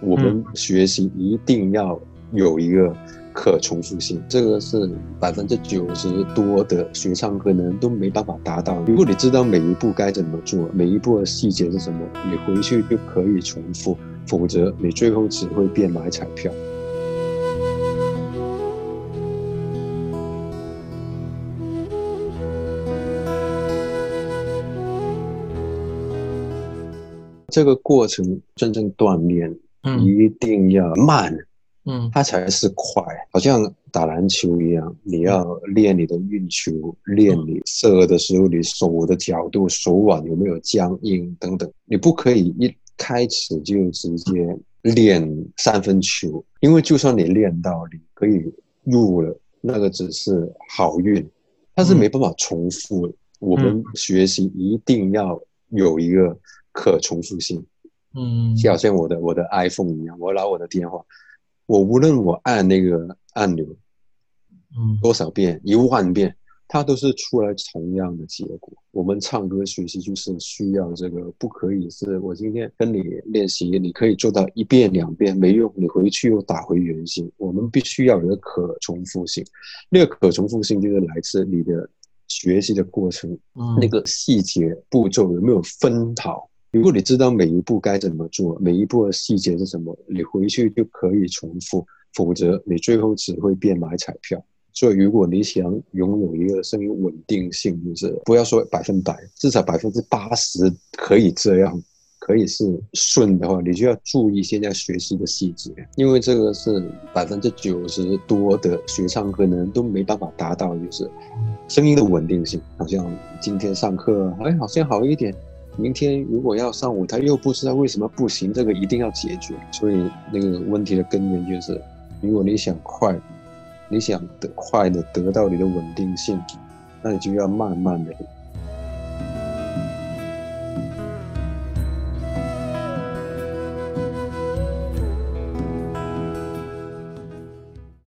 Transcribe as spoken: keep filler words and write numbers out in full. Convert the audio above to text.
我们学习一定要有一个可重复性，这个是百分之九十多的学唱歌的人都没办法达到。如果你知道每一步该怎么做，每一步的细节是什么，你回去就可以重复，否则你最后只会变买彩票。这个过程真正锻炼，嗯，一定要慢，嗯，它才是快。好像打篮球一样，你要练你的运球，嗯，练你射的时候你手的角度、手腕有没有僵硬等等。你不可以一开始就直接练三分球，因为就算你练到你可以入了，那个只是好运，它是没办法重复的，嗯。我们学习一定要有一个可重复性，嗯，就好像我的我的 iPhone 一样，我拿我的电话，我无论我按那个按钮，嗯，多少遍，一万遍，它都是出来同样的结果。我们唱歌学习就是需要这个，不可以是我今天跟你练习，你可以做到一遍两遍没用，你回去又打回原形。我们必须要有一个可重复性，那个可重复性就是来自你的学习的过程，嗯，那个细节步骤有没有分好。如果你知道每一步该怎么做，每一步的细节是什么，你回去就可以重复，否则你最后只会变买彩票。所以如果你想拥有一个声音稳定性，就是不要说百分百，至少百分之八十可以这样，可以是顺的话，你就要注意现在学习的细节，因为这个是百分之九十多的学唱歌的人都没办法达到，就是声音的稳定性。好像今天上课，哎，好像好一点。明天如果要上舞台又不知道为什么不行，这个一定要解决。所以那个问题的根源就是，如果你想快，你想得快的得到你的稳定性，那你就要慢慢的